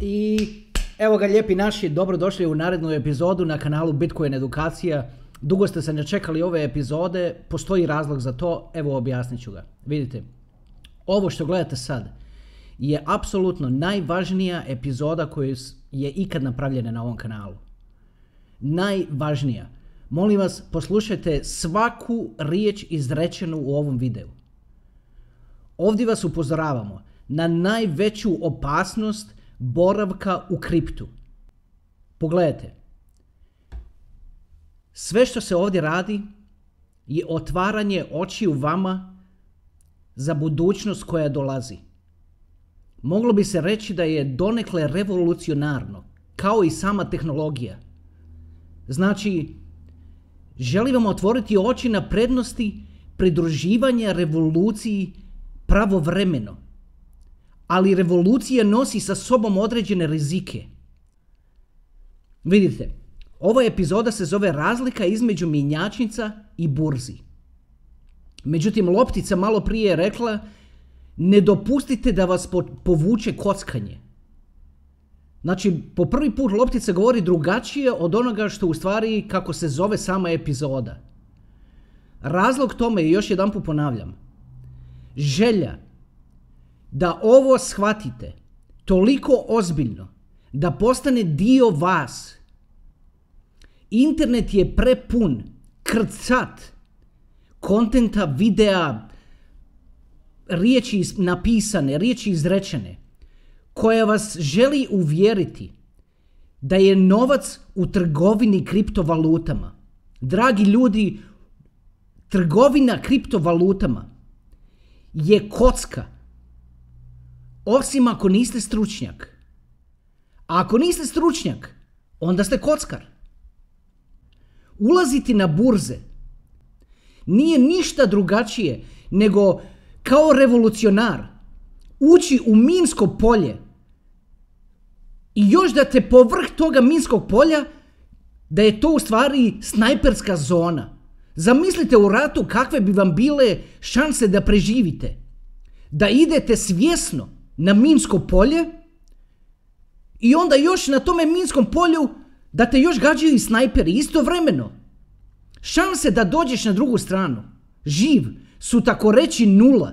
I evo ga, lijepi naši, dobrodošli u narednu epizodu na kanalu Bitcoin Edukacija. Dugo ste se ne čekali ove epizode, postoji razlog za to, evo objasnit ću ga. Vidite, ovo što gledate sad je apsolutno najvažnija epizoda koja je ikad napravljena na ovom kanalu. Najvažnija. Molim vas, poslušajte svaku riječ izrečenu u ovom videu. Ovdje vas upozoravamo na najveću opasnost boravka u kriptu. Pogledajte. Sve što se ovdje radi je otvaranje očiju vama za budućnost koja dolazi. Moglo bi se reći da je donekle revolucionarno, kao i sama tehnologija. Znači, želim vam otvoriti oči na prednosti pridruživanja revoluciji pravovremeno. Ali revolucija nosi sa sobom određene rizike. Vidite, ova epizoda se zove razlika između mjenjačnica i burzi. Međutim, loptica malo prije je rekla, ne dopustite da vas povuče kockanje. Znači, po prvi put loptica govori drugačije od onoga što u stvari kako se zove sama epizoda. Razlog tome, još jedan put ponavljam, želja da ovo shvatite toliko ozbiljno da postane dio vas. Internet je prepun, krcat, kontenta, videa, riječi napisane, riječi izrečene, koja vas želi uvjeriti da je novac u trgovini kriptovalutama. Dragi ljudi, trgovina kriptovalutama je kocka, osim ako niste stručnjak. A ako niste stručnjak, onda ste kockar. Ulaziti na burze nije ništa drugačije nego kao revolucionar ući u minsko polje i još da te povrh toga minskog polja da je to u stvari snajperska zona. Zamislite u ratu kakve bi vam bile šanse da preživite, da idete svjesno na minsko polje i onda još na tome minskom polju da te još gađaju i snajperi istovremeno. Šanse da dođeš na drugu stranu živ su tako reći nula.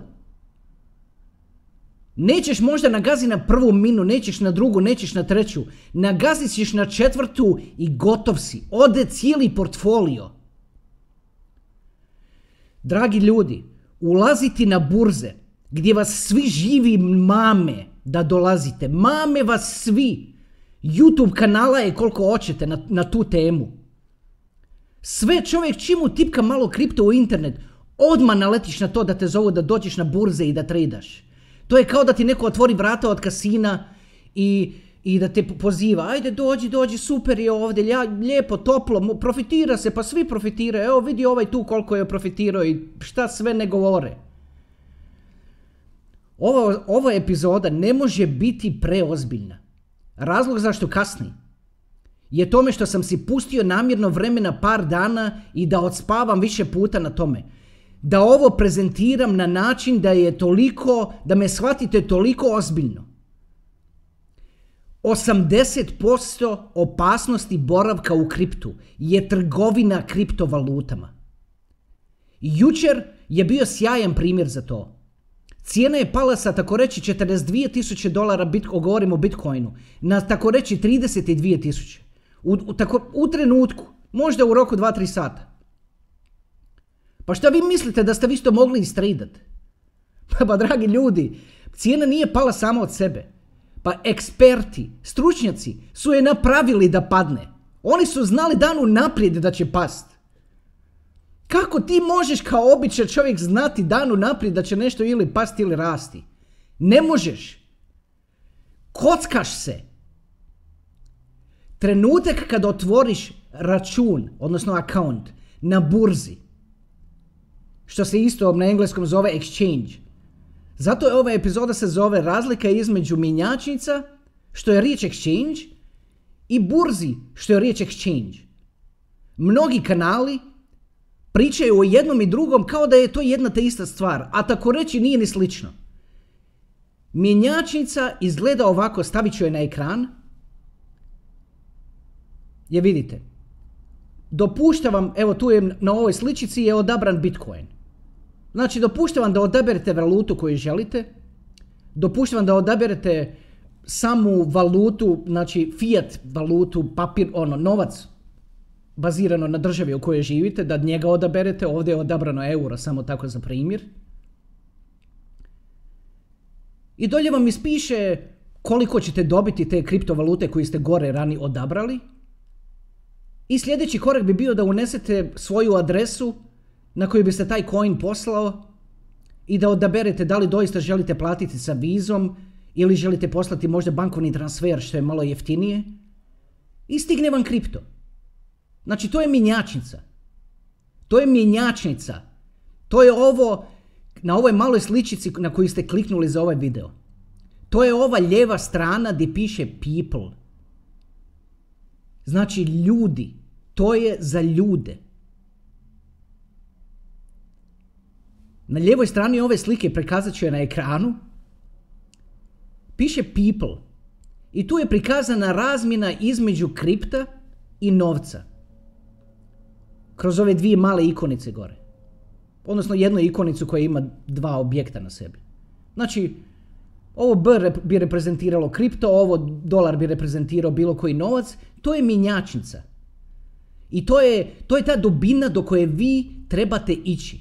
Nećeš možda nagazi na prvu minu, nećeš na drugu, nećeš na treću, nagazit ćeš na četvrtu i gotov si. Ode cijeli portfolio. Dragi ljudi, ulaziti na burze gdje vas svi živi mame da dolazite. Mame vas svi. YouTube kanala je koliko hoćete na tu temu. Sve čovjek čimu tipka malo kripto u internet, odmah naletiš na to da te zovu da dođeš na burze i da tradaš. To je kao da ti neko otvori vrata od kasina i da te poziva. Ajde dođi, super je ovdje, lijepo, toplo, profitira se, pa svi profitiraju. Evo vidi ovaj tu koliko je profitirao i šta sve ne govore. Ova epizoda ne može biti preozbiljna. Razlog zašto kasni je tome što sam si pustio namjerno vremena par dana i da odspavam više puta na tome. Da ovo prezentiram na način da je toliko, da me shvatite toliko ozbiljno. 80% opasnosti boravka u kriptu je trgovina kriptovalutama. Jučer je bio sjajan primjer za to. Cijena je pala sa tako reći $42,000, govorim o Bitcoinu, na tako reći 32,000. U trenutku, možda u roku 2-3 sata. Pa šta vi mislite da ste vi to mogli istradat? Pa dragi ljudi, cijena nije pala sama od sebe. Pa eksperti, stručnjaci su je napravili da padne. Oni su znali dan unaprijed da će past. Kako ti možeš kao običan čovjek znati dan unaprijed da će nešto ili pasti ili rasti? Ne možeš. Kockaš se. Trenutak kad otvoriš račun, odnosno account, na burzi, što se isto na engleskom zove exchange. Zato je ova epizoda se zove razlika između mjenjačnica, što je riječ exchange, i burzi, što je riječ exchange. Mnogi kanali pričaju o jednom i drugom kao da je to jedna te ista stvar, a tako reći nije ni slično. Mjenjačnica izgleda ovako, stavit ću je na ekran. Je vidite. Dopušta vam, evo tu je na ovoj sličici je odabran Bitcoin. Znači dopušta vam da odaberete valutu koju želite. Dopušta vam da odaberete samu valutu, znači fiat valutu, papir, ono, novac bazirano na državi u kojoj živite, da njega odaberete. Ovdje je odabrano euro, samo tako za primjer. I dolje vam ispiše koliko ćete dobiti te kriptovalute koje ste gore rani odabrali. I sljedeći korak bi bio da unesete svoju adresu na koju biste taj coin poslao i da odaberete da li doista želite platiti sa vizom ili želite poslati možda bankovni transfer što je malo jeftinije. I stigne vam kripto. Znači to je mjenjačnica. To je mjenjačnica. To je ovo, na ovoj maloj sličici na koju ste kliknuli za ovaj video. To je ova lijeva strana gdje piše people. Znači ljudi. To je za ljude. Na lijevoj strani ove slike, prikazat ću je na ekranu, piše people. I tu je prikazana razmjena između kripta i novca. Kroz ove dvije male ikonice gore. Odnosno jednu ikonicu koja ima dva objekta na sebi. Znači, ovo B bi reprezentiralo kripto, ovo dolar bi reprezentirao bilo koji novac. To je mjenjačnica. I to je ta dubina do koje vi trebate ići.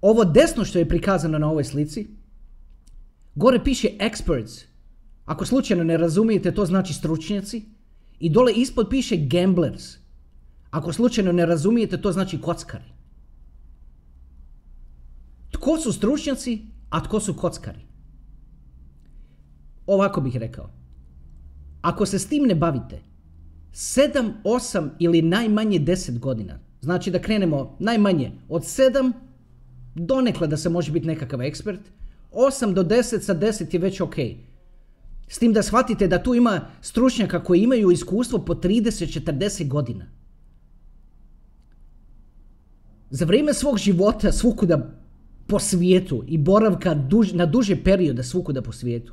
Ovo desno što je prikazano na ovoj slici, gore piše experts. Ako slučajno ne razumijete, to znači stručnjaci. I dole ispod piše gamblers. Ako slučajno ne razumijete, to znači kockari. Tko su stručnjaci, a tko su kockari? Ovako bih rekao. Ako se s tim ne bavite 7, 8 ili najmanje 10 godina, znači da krenemo najmanje od 7 donekle da se može biti nekakav ekspert, 8 do 10, sa 10 je već ok. S tim da shvatite da tu ima stručnjaka koji imaju iskustvo po 30-40 godina. Za vrijeme svog života svukuda po svijetu i boravka na duže periode svukuda po svijetu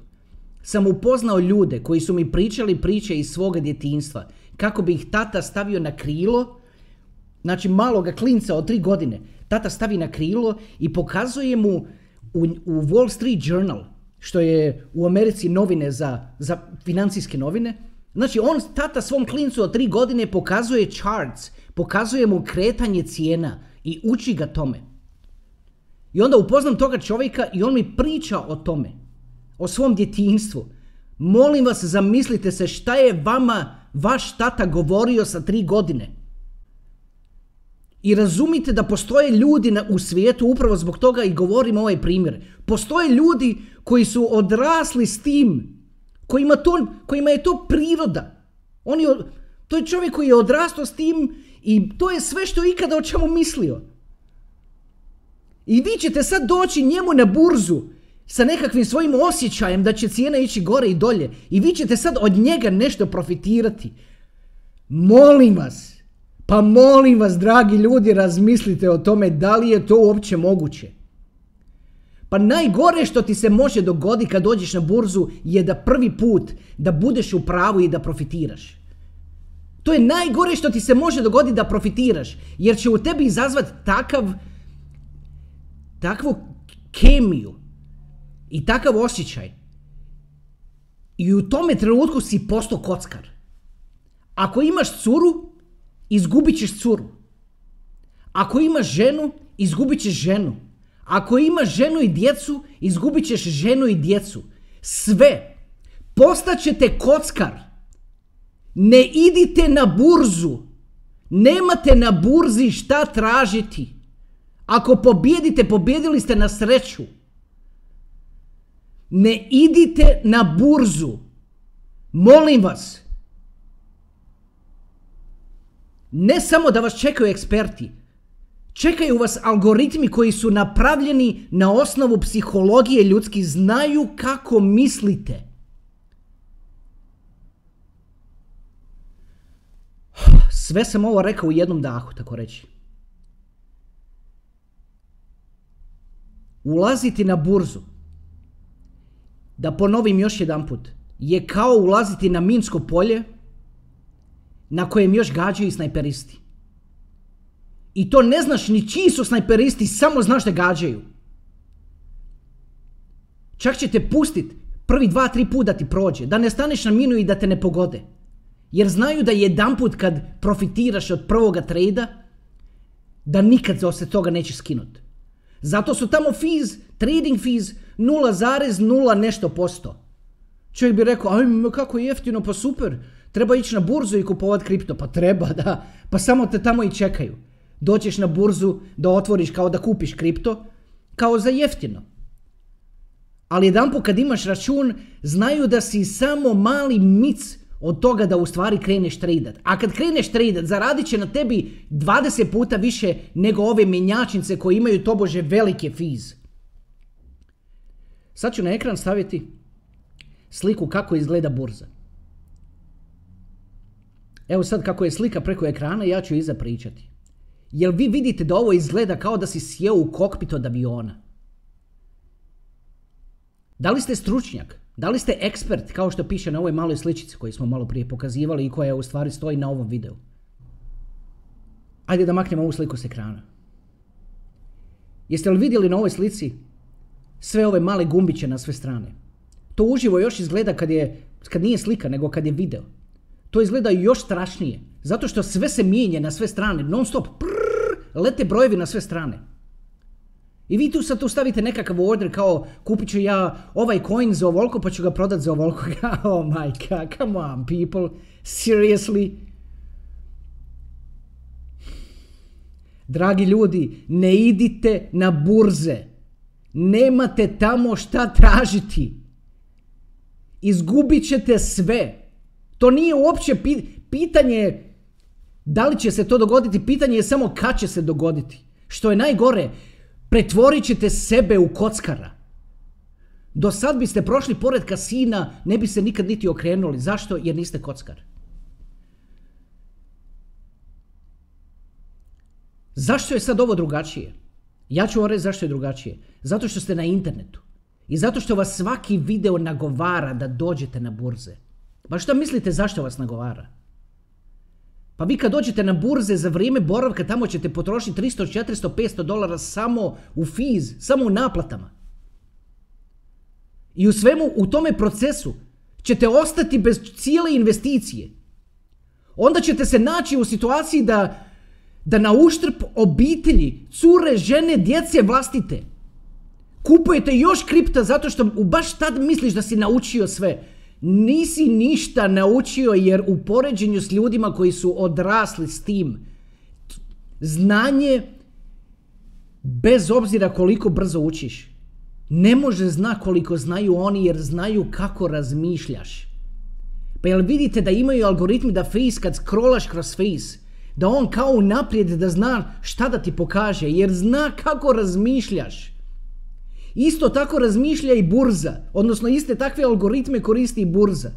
sam upoznao ljude koji su mi pričali priče iz svoga djetinjstva kako bi ih tata stavio na krilo. Znači maloga klinca od 3 godine tata stavi na krilo i pokazuje mu u Wall Street Journal, što je u Americi novine za financijske novine. Znači on, tata svom klincu od 3 godine pokazuje charts, pokazuje mu kretanje cijena i uči ga tome. I onda upoznam toga čovjeka i on mi priča o tome, o svom djetinjstvu. Molim vas, zamislite se šta je vama vaš tata govorio sa 3 godine. I razumite da postoje ljudi u svijetu, upravo zbog toga i govorim ovaj primjer. Postoje ljudi koji su odrasli s tim, kojima je to priroda. To je čovjek koji je odrastao s tim i to je sve što je ikada o čemu mislio. I vi ćete sad doći njemu na burzu sa nekakvim svojim osjećajem da će cijena ići gore i dolje. I vi ćete sad od njega nešto profitirati. Molim vas, pa molim vas dragi ljudi, razmislite o tome da li je to uopće moguće. Pa najgore što ti se može dogoditi kad dođeš na burzu je da prvi put da budeš u pravu i da profitiraš. To je najgore što ti se može dogoditi, da profitiraš, jer će u tebi izazvati takvu kemiju i takav osjećaj. I u tome trenutku si postao kockar. Ako imaš curu, izgubit ćeš curu. Ako imaš ženu, izgubit ćeš ženu. Ako imaš ženu i djecu, izgubit ćeš ženu i djecu. Sve. Postaćete kockar. Ne idite na burzu. Nemate na burzi šta tražiti. Ako pobjedite, pobjedili ste na sreću. Ne idite na burzu. Molim vas. Ne samo da vas čekaju eksperti. Čekaju vas algoritmi koji su napravljeni na osnovu psihologije ljudski. Znaju kako mislite. Sve sam ovo rekao u jednom dahu, tako reći. Ulaziti na burzu da ponovim još jedanput, je kao ulaziti na minsko polje na kojem još gađaju snajperisti. I to ne znaš ni čiji su snajperisti, samo znaš da gađaju. Čak će te pustit prvi 2-3 put da ti prođe, da ne staneš na minu i da te ne pogode. Jer znaju da jedanput kad profitiraš od prvoga trejda, da nikad se toga neće skinuti. Zato su tamo fees, trading fees 0,0 nešto posto. Čovjek bi rekao, ajme kako je jeftino, pa super, treba ići na burzu i kupovat kripto. Pa treba, da, pa samo te tamo i čekaju. Doćeš na burzu da otvoriš kao da kupiš kripto, kao za jeftino. Ali jedanput kad imaš račun, znaju da si samo mali mic od toga da u stvari kreneš tradat. A kad kreneš tradat, zaradit će na tebi 20 puta više nego ove mjenjačnice koje imaju tobože velike fees. Sad ću na ekran staviti sliku kako izgleda burza. Evo sad kako je slika preko ekrana, ja ću iza pričati. Jel vi vidite da ovo izgleda kao da si sjeo u kokpit od aviona? Da li ste stručnjak? Da li ste ekspert, kao što piše na ovoj maloj sličici koju smo malo prije pokazivali i koja u stvari stoji na ovom videu? Ajde da maknemo ovu sliku s ekrana. Jeste li vidjeli na ovoj slici sve ove male gumbiće na sve strane? To uživo još izgleda kad nije slika, nego kad je video. To izgleda još strašnije, zato što sve se mijenja na sve strane, non stop, prrr, lete brojevi na sve strane. I vi tu sad stavite nekakav order kao kupit ću ja ovaj coin za ovoliko pa ću ga prodat za ovoliko. Oh my god, come on people, seriously. Dragi ljudi, ne idite na burze. Nemate tamo šta tražiti. Izgubit ćete sve. To nije uopće pitanje da li će se to dogoditi, pitanje je samo kad će se dogoditi. Što je najgore, pretvorit ćete sebe u kockara. Do sad biste prošli pored kasina, ne bi se nikad niti okrenuli. Zašto? Jer niste kockar. Zašto je sad ovo drugačije? Ja ću vam reći zašto je drugačije. Zato što ste na internetu. I zato što vas svaki video nagovara da dođete na burze. Pa što mislite zašto vas nagovara? Pa vi kad dođete na burze, za vrijeme boravka tamo ćete potrošiti 300, 400, 500 dolara samo u fees, samo u naplatama. I u svemu, u tome procesu ćete ostati bez cijele investicije. Onda ćete se naći u situaciji da na uštrb obitelji, cure, žene, djece vlastite, kupujete još kripta zato što baš tad misliš da si naučio sve. Nisi ništa naučio jer u poređenju s ljudima koji su odrasli s tim, znanje, bez obzira koliko brzo učiš, ne može znati koliko znaju oni jer znaju kako razmišljaš. Pa jel vidite da imaju algoritmi da face, kad scrollaš kroz face, da on kao unaprijed da zna šta da ti pokaže jer zna kako razmišljaš. Isto tako razmišlja i burza, odnosno iste takve algoritme koristi i burza.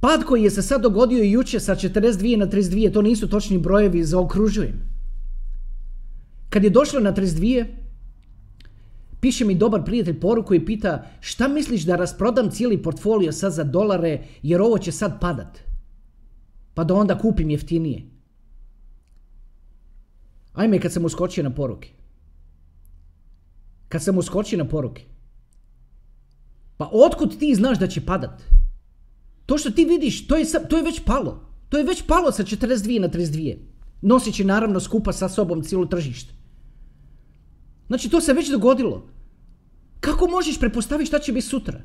Pad koji je se sad dogodio juče sa 42 na 32, to nisu točni brojevi, zaokružujem. Kad je došlo na 32, piše mi dobar prijatelj poruku i pita šta misliš da rasprodam cijeli portfolio sad za dolare jer ovo će sad padat, pa da onda kupim jeftinije. Ajme kad sam uskočio na poruke. Kad sam uskočio na poruke. Pa otkud ti znaš da će padat? To što ti vidiš, to je već palo. To je već palo sa 42 na 32. Noseći naravno skupa sa sobom cijelo tržište. Znači to se već dogodilo. Kako možeš pretpostaviti šta će biti sutra?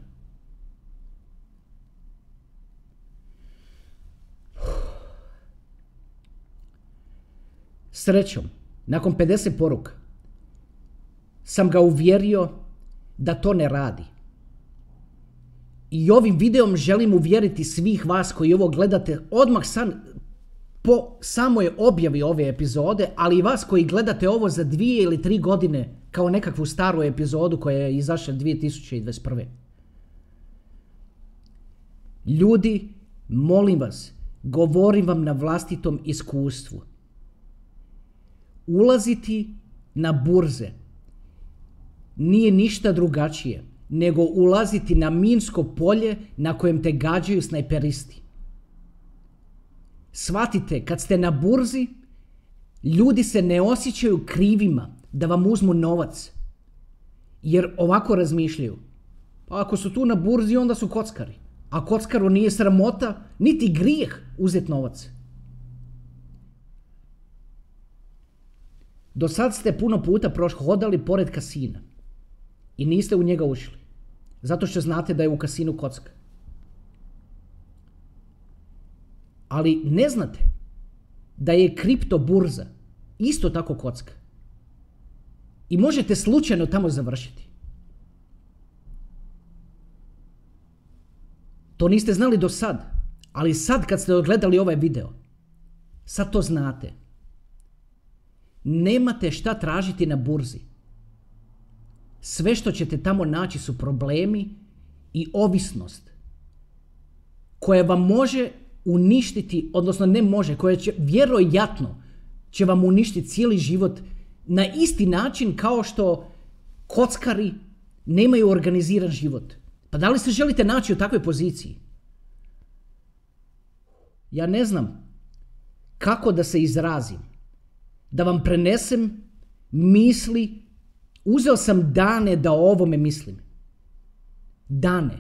Srećom, nakon 50 poruka, sam ga uvjerio da to ne radi. I ovim videom želim uvjeriti svih vas koji ovo gledate odmah po samoj objavi ove epizode, ali i vas koji gledate ovo za 2 ili 3 godine kao nekakvu staru epizodu koja je izašla 2021. Ljudi, molim vas, govorim vam na vlastitom iskustvu. Ulaziti na burze nije ništa drugačije nego ulaziti na minsko polje na kojem te gađaju snajperisti. Shvatite, kad ste na burzi, ljudi se ne osjećaju krivima da vam uzmu novac, jer ovako razmišljaju. Pa ako su tu na burzi, onda su kockari. A kockaru nije sramota, niti grijeh uzeti novac. Do sad ste puno puta prohodali pored kasina i niste u njega ušli, zato što znate da je u kasinu kocka. Ali ne znate da je kriptoburza isto tako kocka. I možete slučajno tamo završiti. To niste znali do sad, ali sad kad ste odgledali ovaj video, sad to znate. Nemate šta tražiti na burzi. Sve što ćete tamo naći su problemi i ovisnost koja vam može uništiti, odnosno ne može, koja će vjerojatno će vam uništiti cijeli život na isti način kao što kockari nemaju organiziran život. Pa da li se želite naći u takvoj poziciji? Ja ne znam kako da se izrazim, da vam prenesem misli. Uzeo sam dane da o ovome mislim. Dane.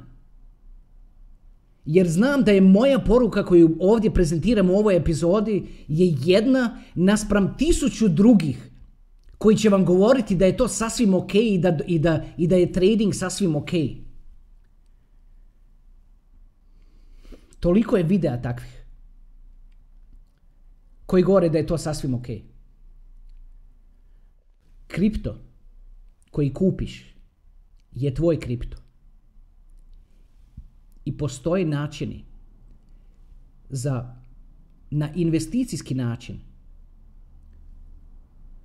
Jer znam da je moja poruka koju ovdje prezentiram u ovoj epizodi je jedna naspram 1000 drugih koji će vam govoriti da je to sasvim ok i da je trading sasvim ok. Toliko je videa takvih koji govore da je to sasvim ok. Kripto koji kupiš je tvoj kripto. I postoje načini na investicijski način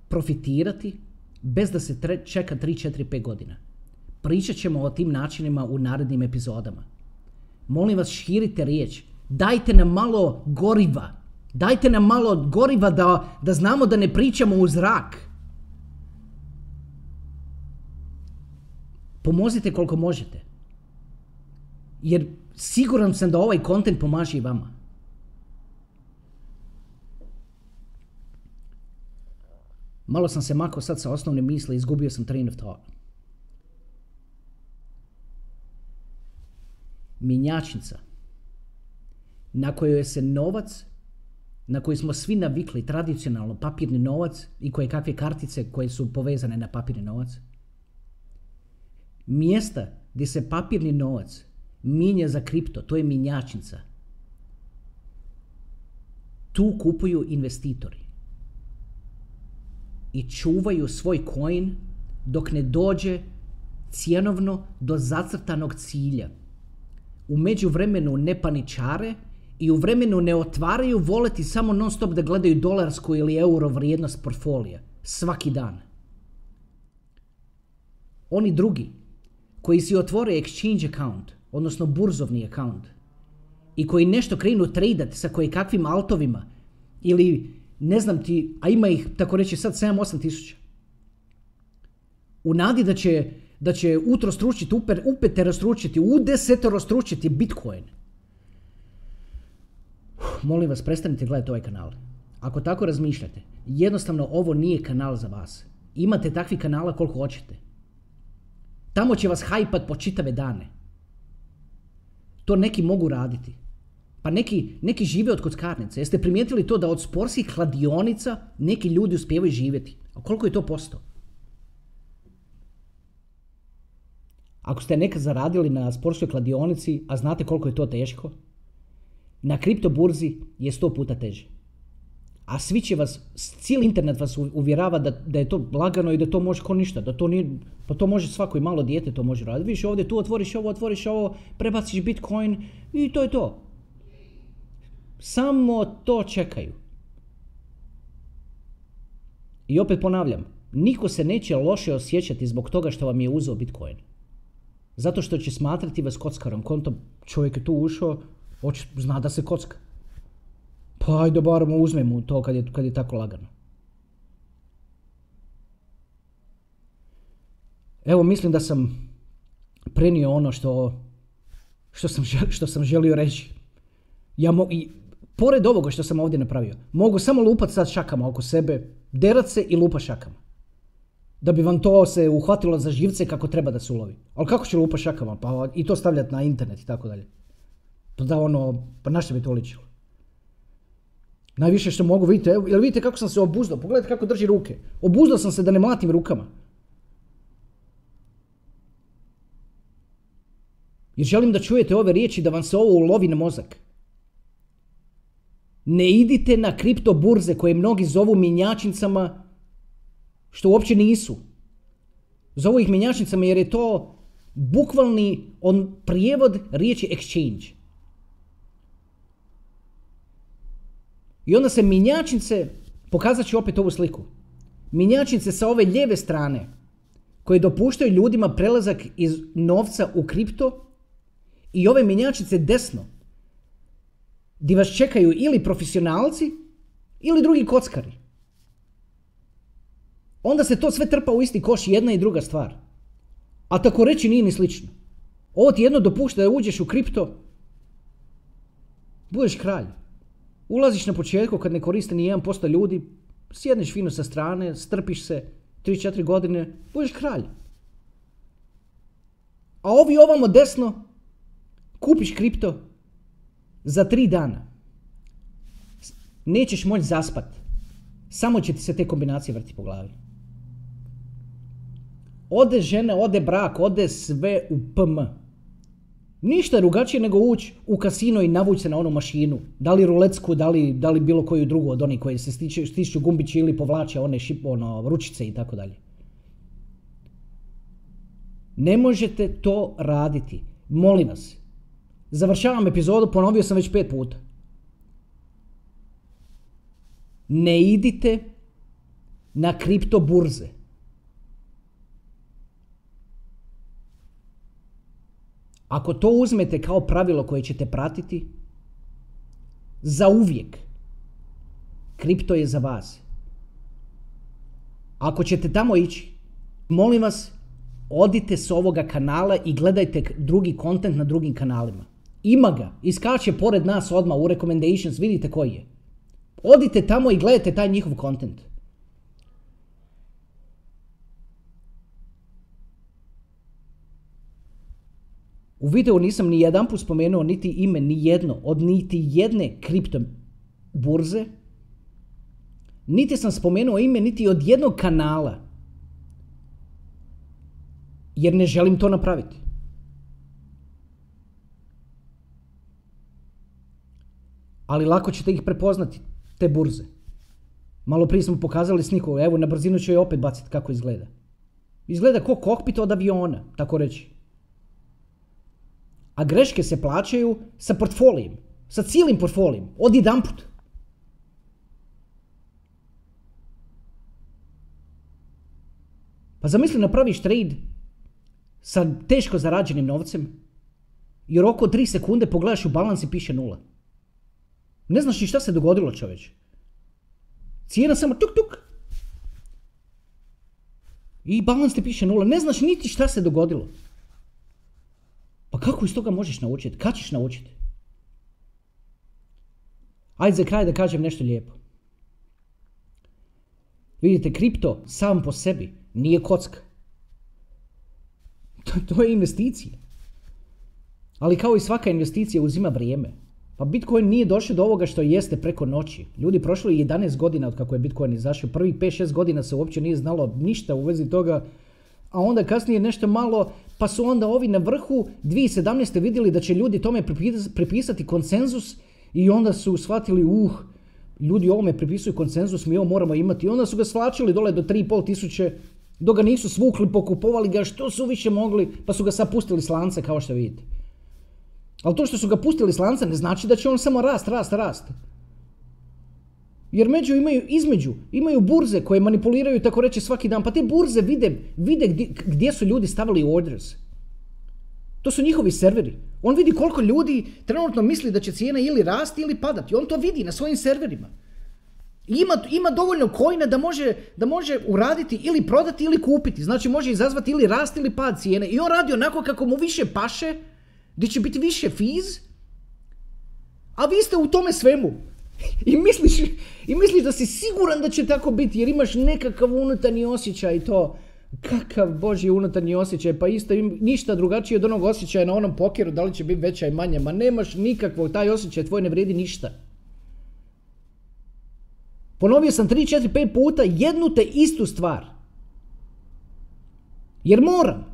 profitirati bez da se čeka 3, 4, 5 godina. Pričat ćemo o tim načinima u narednim epizodama. Molim vas, širite riječ. Dajte nam malo goriva. Dajte nam malo goriva da znamo da ne pričamo u zrak. Pomozite koliko možete. Jer siguran sam da ovaj kontent pomaže i vama. Malo sam se makao sad sa osnovne misle, izgubio sam train of thought. Mjenjačnica na kojoj se novac, na koji smo svi navikli tradicionalno, papirni novac i koje kakve kartice koje su povezane na papirni novac, mjesta gdje se papirni novac minje za kripto, to je mjenjačnica. Tu kupuju investitori i čuvaju svoj coin dok ne dođe cjenovno do zacrtanog cilja. U međuvremenu ne paničare i u vremenu ne otvaraju voleti samo non stop da gledaju dolarsku ili euro vrijednost portfolija svaki dan. Oni drugi koji si otvore exchange account, odnosno burzovni account, i koji nešto krenu tradati sa koji kakvim altovima ili ne znam ti, a ima ih tako reći sad 7-8 tisuća, u nadi da će utrostručiti, upeterostručiti, udesetorostručiti Bitcoin. Molim vas, prestanite gledati ovaj kanal. Ako tako razmišljate, jednostavno ovo nije kanal za vas. Imate takvih kanala koliko hoćete. Tamo će vas hajpat po čitave dane. To neki mogu raditi. Pa neki žive od kockarnice. Jeste primijetili to da od sportskih kladionica neki ljudi uspijevaju živjeti? A koliko je to posto? Ako ste nekad zaradili na sportskoj kladionici, a znate koliko je to teško, na kriptoburzi je 100 puta teže. A svi će vas, cijeli internet vas uvjerava da je to lagano i da to može ko ništa, da to nije, pa to može svako i malo dijete to može raditi. Viš ovdje tu otvoriš ovo, prebaciš Bitcoin i to je to. Samo to čekaju. I opet ponavljam, niko se neće loše osjećati zbog toga što vam je uzeo Bitcoin. Zato što će smatrati vas kockarom. Konto, čovjek je tu ušao, zna da se kocka. Pa ajde, bar mu uzmemo to kad je tako lagano. Evo, mislim da sam prenio ono što sam želio reći. I pored ovoga što sam ovdje napravio, mogu samo lupat sad šakama oko sebe, derat se i lupa šakama. Da bi vam to se uhvatilo za živce kako treba da se ulovi. Ali kako će lupa šakama? Pa i to stavljati na internet i tako dalje. Pa da ono, pa na što bi to ličilo? Najviše što mogu, vidite, evo, jel vidite kako sam se obuzdao? Pogledajte kako drži ruke. Obuzdao sam se da ne mlatim rukama. Jer želim da čujete ove riječi, da vam se ovo ulovi na mozak. Ne idite na kriptoburze koje mnogi zovu mjenjačnicama, što uopće nisu. Zovu ih mjenjačnicama jer je to bukvalni prijevod riječi exchange. I onda se mjenjačnice, pokazat ću opet ovu sliku, mjenjačnice sa ove lijeve strane koje dopuštaju ljudima prelazak iz novca u kripto i ove mjenjačnice desno gdje vas čekaju ili profesionalci ili drugi kockari. Onda se to sve trpa u isti koš, jedna i druga stvar. A tako reći nije ni slično. Ovo ti jedno dopušta da uđeš u kripto, budeš kralj. Ulaziš na početku kad ne koriste ni 1% ljudi, sjedneš fino sa strane, strpiš se 3-4 godine, budeš kralj. A ovi ovamo desno, kupiš kripto za 3 dana. Nećeš moći zaspati. Samo će ti se te kombinacije vrti po glavi. Ode žena, ode brak, ode sve u PM. Ništa drugačije nego ući u kasino i navući se na onu mašinu. Da li ruletsku, da li bilo koju drugu od onih koji se stišću gumbići ili povlače one ručice i tako dalje. Ne možete to raditi. Molim vas. Završavam epizodu, ponovio sam već 5 puta. Ne idite na kriptoburze. Ako to uzmete kao pravilo koje ćete pratiti, za uvijek kripto je za vas. Ako ćete tamo ići, molim vas, odite s ovoga kanala i gledajte drugi kontent na drugim kanalima. Ima ga, iskače pored nas odmah u recommendations, vidite koji je. Odite tamo i gledajte taj njihov kontent. U videu nisam ni jedan put spomenuo niti ime, ni jedno, od niti jedne kripto burze. Niti sam spomenuo ime, niti od jednog kanala. Jer ne želim to napraviti. Ali lako ćete ih prepoznati, te burze. Malo prije smo pokazali sliku, evo na brzinu ću je opet baciti kako izgleda. Izgleda ko kokpit od aviona, tako reći. A greške se plaćaju sa portfolijem, sa cijelim portfolijem, odjedanput. Pa zamisli napraviš trade sa teško zarađenim novcem, jer oko 3 sekunde pogledaš u balans i piše 0. Ne znaš ni šta se dogodilo, čovječe. Cijena samo tuk tuk. I balans ti piše 0. Ne znaš niti šta se dogodilo. Pa kako iz toga možeš naučiti? Kad ćeš naučiti? Ajde za kraj da kažem nešto lijepo. Vidite, kripto sam po sebi nije kocka. To je investicija. Ali kao i svaka investicija uzima vrijeme. Pa Bitcoin nije došao do ovoga što jeste preko noći. Ljudi, prošlo je 11 godina od kako je Bitcoin izašao. Prvi 5-6 godina se uopće nije znalo ništa u vezi toga. A onda kasnije nešto malo, pa su onda ovi na vrhu 2017. vidjeli da će ljudi tome pripisati konsenzus i onda su shvatili, ljudi ovome pripisuju konsenzus, mi ovo moramo imati. I onda su ga svlačili dole do 3.500, dok ga nisu svukli, pokupovali ga što su više mogli, pa su ga sad pustili s lanca kao što vidite. Ali to što su ga pustili s lanca ne znači da će on samo rast. Jer imaju burze koje manipuliraju tako reći svaki dan. Pa te burze vide gdje su ljudi stavili orders. To su njihovi serveri. On vidi koliko ljudi trenutno misli da će cijena ili rasti ili padati. On to vidi na svojim serverima. Ima dovoljno coina da može uraditi ili prodati ili kupiti. Znači može izazvati ili rast ili pad cijene. I on radi onako kako mu više paše, gdje će biti više fees, a vi ste u tome svemu. I misliš da si siguran da će tako biti jer imaš nekakav unutarnji osjećaj to. Kakav božji unutarnji osjećaj, pa isto ništa drugačije od onog osjećaja na onom pokeru, da li će biti veća i manja, ma nemaš nikakvog, taj osjećaj tvoj ne vrijedi ništa. Ponovio sam 3, 4, 5 puta jednu te istu stvar. Jer moram.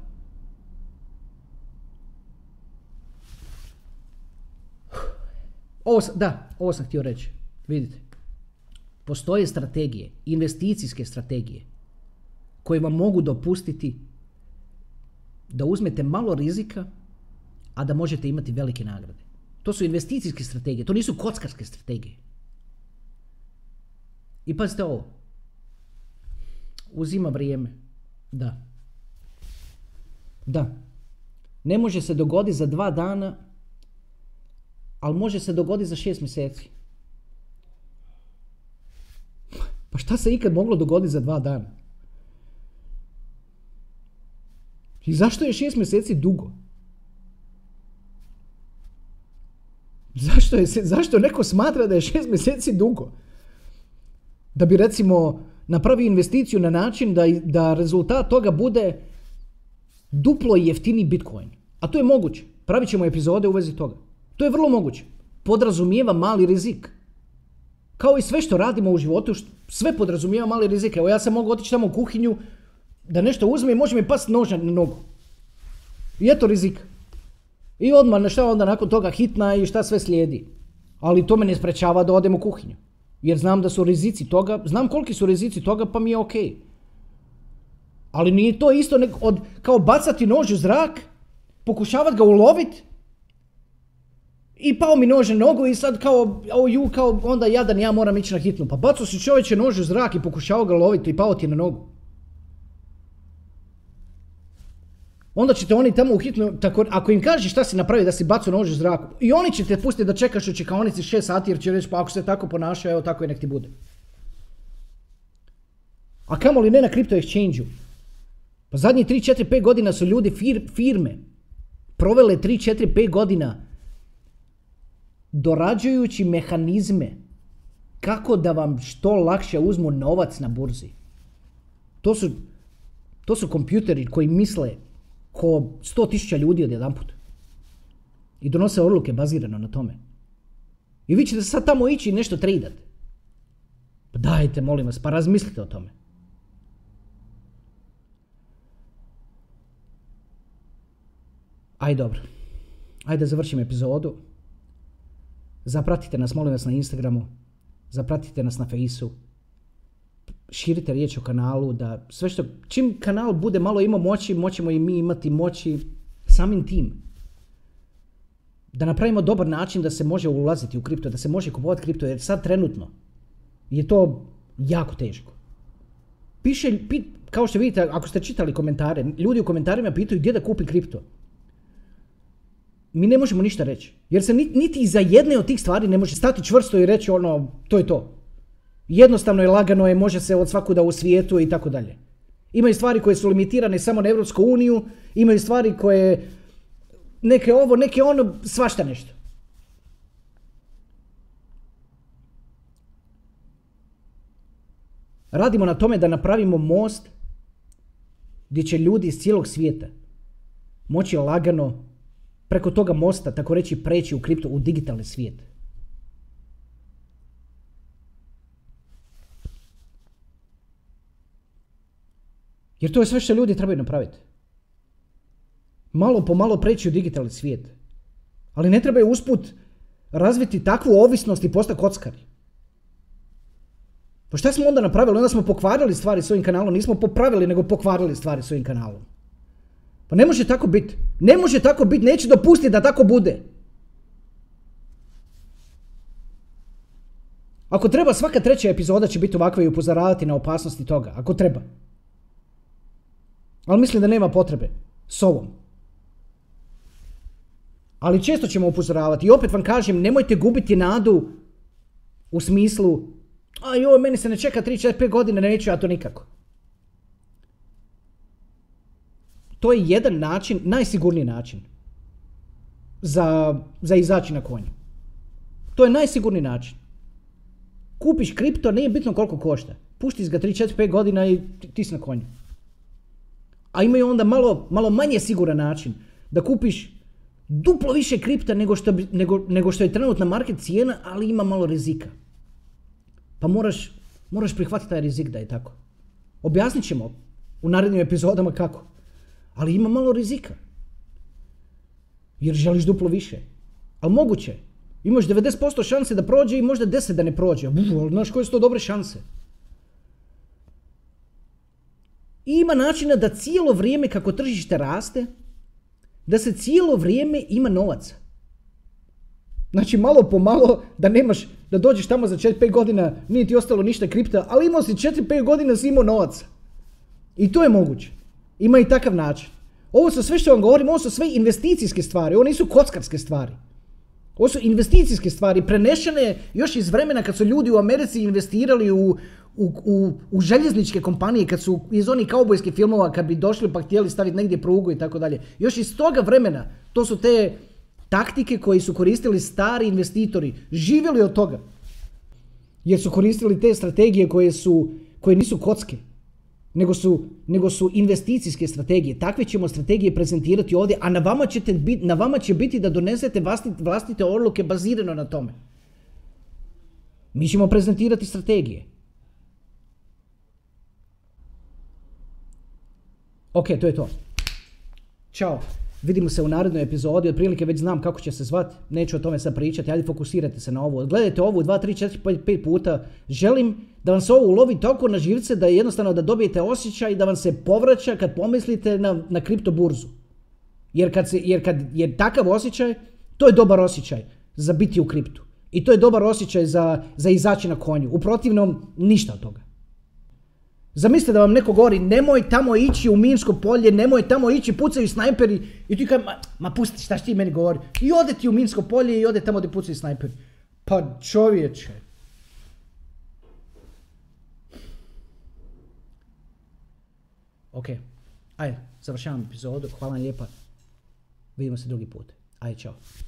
Ovo sam htio reći, vidite. Postoje strategije, investicijske strategije, koje vam mogu dopustiti da uzmete malo rizika, a da možete imati velike nagrade. To su investicijske strategije, to nisu kockarske strategije. I pazite ovo, uzima vrijeme, da, ne može se dogoditi za 2 dana, ali može se dogoditi za 6 mjeseci. Pa šta se ikad moglo dogoditi za 2 dana? I zašto je 6 mjeseci dugo? Zašto neko smatra da je 6 mjeseci dugo? Da bi recimo napravi investiciju na način da rezultat toga bude duplo jeftini Bitcoin. A to je moguće. Pravit ćemo epizode u vezi toga. To je vrlo moguće. Podrazumijeva mali rizik. Kao i sve što radimo u životu, sve podrazumijeva mali rizik. Evo ja sam mogu otići tamo u kuhinju da nešto uzme i može mi past nož na nogu. I eto rizik. I odmah šta onda nakon toga hitna i šta sve slijedi. Ali to me ne sprečava da odem u kuhinju. Jer znam da su rizici toga, znam koliki su rizici toga, pa mi je okej. Ali nije to isto kao bacati nož u zrak, pokušavati ga uloviti i pao mi nož na nogu i sad kao onda jadan ja moram ići na hitnu. Pa bacao si čovječe nož u zrak i pokušavao ga loviti i pao ti na nogu. Onda ćete oni tamo u hitnu, tako, ako im kažeš šta si napravio da si bacio nož u zraku, i oni će te pustiti da čekaš u čekaonici 6 sati jer će reći pa ako se tako ponašao, evo tako i nek ti bude. A kamoli ne na kripto exchange-u. Pa zadnjih 3, 4, 5 godina su ljudi firme provele 3, 4, 5 godina dorađujući mehanizme kako da vam što lakše uzmu novac na burzi. To su kompjuteri koji misle ko 100.000 ljudi od jedan put. I donose odluke bazirano na tome. I vi ćete sad tamo ići i nešto tradat. Pa dajte, molim vas, pa razmislite o tome. Aj dobro. Ajde završim epizodu. Zapratite nas, molim vas, na Instagramu. Zapratite nas na Fejsu. Širite riječ o kanalu, da sve što, čim kanal bude malo imao moći, moćemo i mi imati moći samim tim. Da napravimo dobar način da se može ulaziti u kripto, da se može kupovati kripto, jer sad trenutno je to jako teško. Kao što vidite, ako ste čitali komentare, ljudi u komentarima pitaju gdje da kupi kripto. Mi ne možemo ništa reći, jer se niti iza jedne od tih stvari ne može stati čvrsto i reći ono, to je to. Jednostavno je, lagano je, može se od svakuda u svijetu i tako dalje. Imaju stvari koje su limitirane samo na Europsku uniju, imaju stvari koje neke ovo, neke ono, svašta nešto. Radimo na tome da napravimo most gdje će ljudi iz cijelog svijeta moći lagano preko toga mosta, tako reći, preći u kripto, u digitalni svijet. Jer to je sve što ljudi trebaju napraviti. Malo po malo preći u digitalni svijet. Ali ne trebaju usput razviti takvu ovisnost i postati kockari. Pa šta smo onda napravili? Onda smo pokvarili stvari s ovim kanalom. Nismo popravili, nego pokvarili stvari s ovim kanalom. Pa ne može tako biti. Ne može tako biti. Neće dopustiti da tako bude. Ako treba, svaka treća epizoda će biti ovakva i upozoravati na opasnosti toga. Ako treba. Ali mislim da nema potrebe s ovom. Ali često ćemo upozoravati. I opet vam kažem, nemojte gubiti nadu u smislu a joj, meni se ne čeka 3-4-5 godine, neću ja to nikako. To je jedan način, najsigurniji način za izaći na konju. To je najsigurniji način. Kupiš kripto, nije bitno koliko košta. Puštiš ga 3-4-5 godina i ti si na konju. A imaju onda malo manje siguran način da kupiš duplo više kripta nego što je trenutna market cijena, ali ima malo rizika. Pa moraš prihvatiti taj rizik da je tako. Objasnit ćemo u narednim epizodama kako. Ali ima malo rizika. Jer želiš duplo više. Ali moguće. Imaš 90% šanse da prođe i možda 10% da ne prođe. Ali znaš koje su to dobre šanse. I ima načina da cijelo vrijeme kako tržište raste, da se cijelo vrijeme ima novaca. Znači malo po malo da dođeš tamo za 4-5 godina, nije ti ostalo ništa kripta, ali imao si 4-5 godina si imao novaca. I to je moguće. Ima i takav način. Ovo su sve što vam govorim, ovo su sve investicijske stvari, ovo nisu kockarske stvari. Ovo su investicijske stvari, prenešene još iz vremena kad su ljudi u Americi investirali u željezničke kompanije, kad su iz onih kaubojskih filmova, kad bi došli pa htjeli staviti negdje prugu i tako dalje. Još iz toga vremena, to su te taktike koje su koristili stari investitori, živjeli od toga. Jer su koristili te strategije koje nisu kocke, nego su investicijske strategije. Takve ćemo strategije prezentirati ovdje, a na vama će biti da donesete vlastite odluke bazirano na tome. Mi ćemo prezentirati strategije. Ok, to je to. Ćao. Vidimo se u narednoj epizodi, otprilike već znam kako će se zvati, neću o tome sad pričati, ajde fokusirajte se na ovo. Gledajte ovu 2, 3, 4, 5, 5 puta, želim da vam se ovo ulovi toliko na živce da jednostavno da dobijete osjećaj da vam se povraća kad pomislite na kriptoburzu. Jer takav osjećaj, to je dobar osjećaj za biti u kriptu. I to je dobar osjećaj za izaći na konju, u protivnom ništa od toga. Zamislite da vam neko govori nemoj tamo ići u Minsko polje, nemoj tamo ići, pucaju snajperi i ti kaže ma pusti šta ti meni govori i ode ti u Minsko polje i ode tamo gdje pucaju snajperi. Pa čovječe. Ok, ajde, završavam epizodu, hvala vam lijepa, vidimo se drugi put, ajde čao.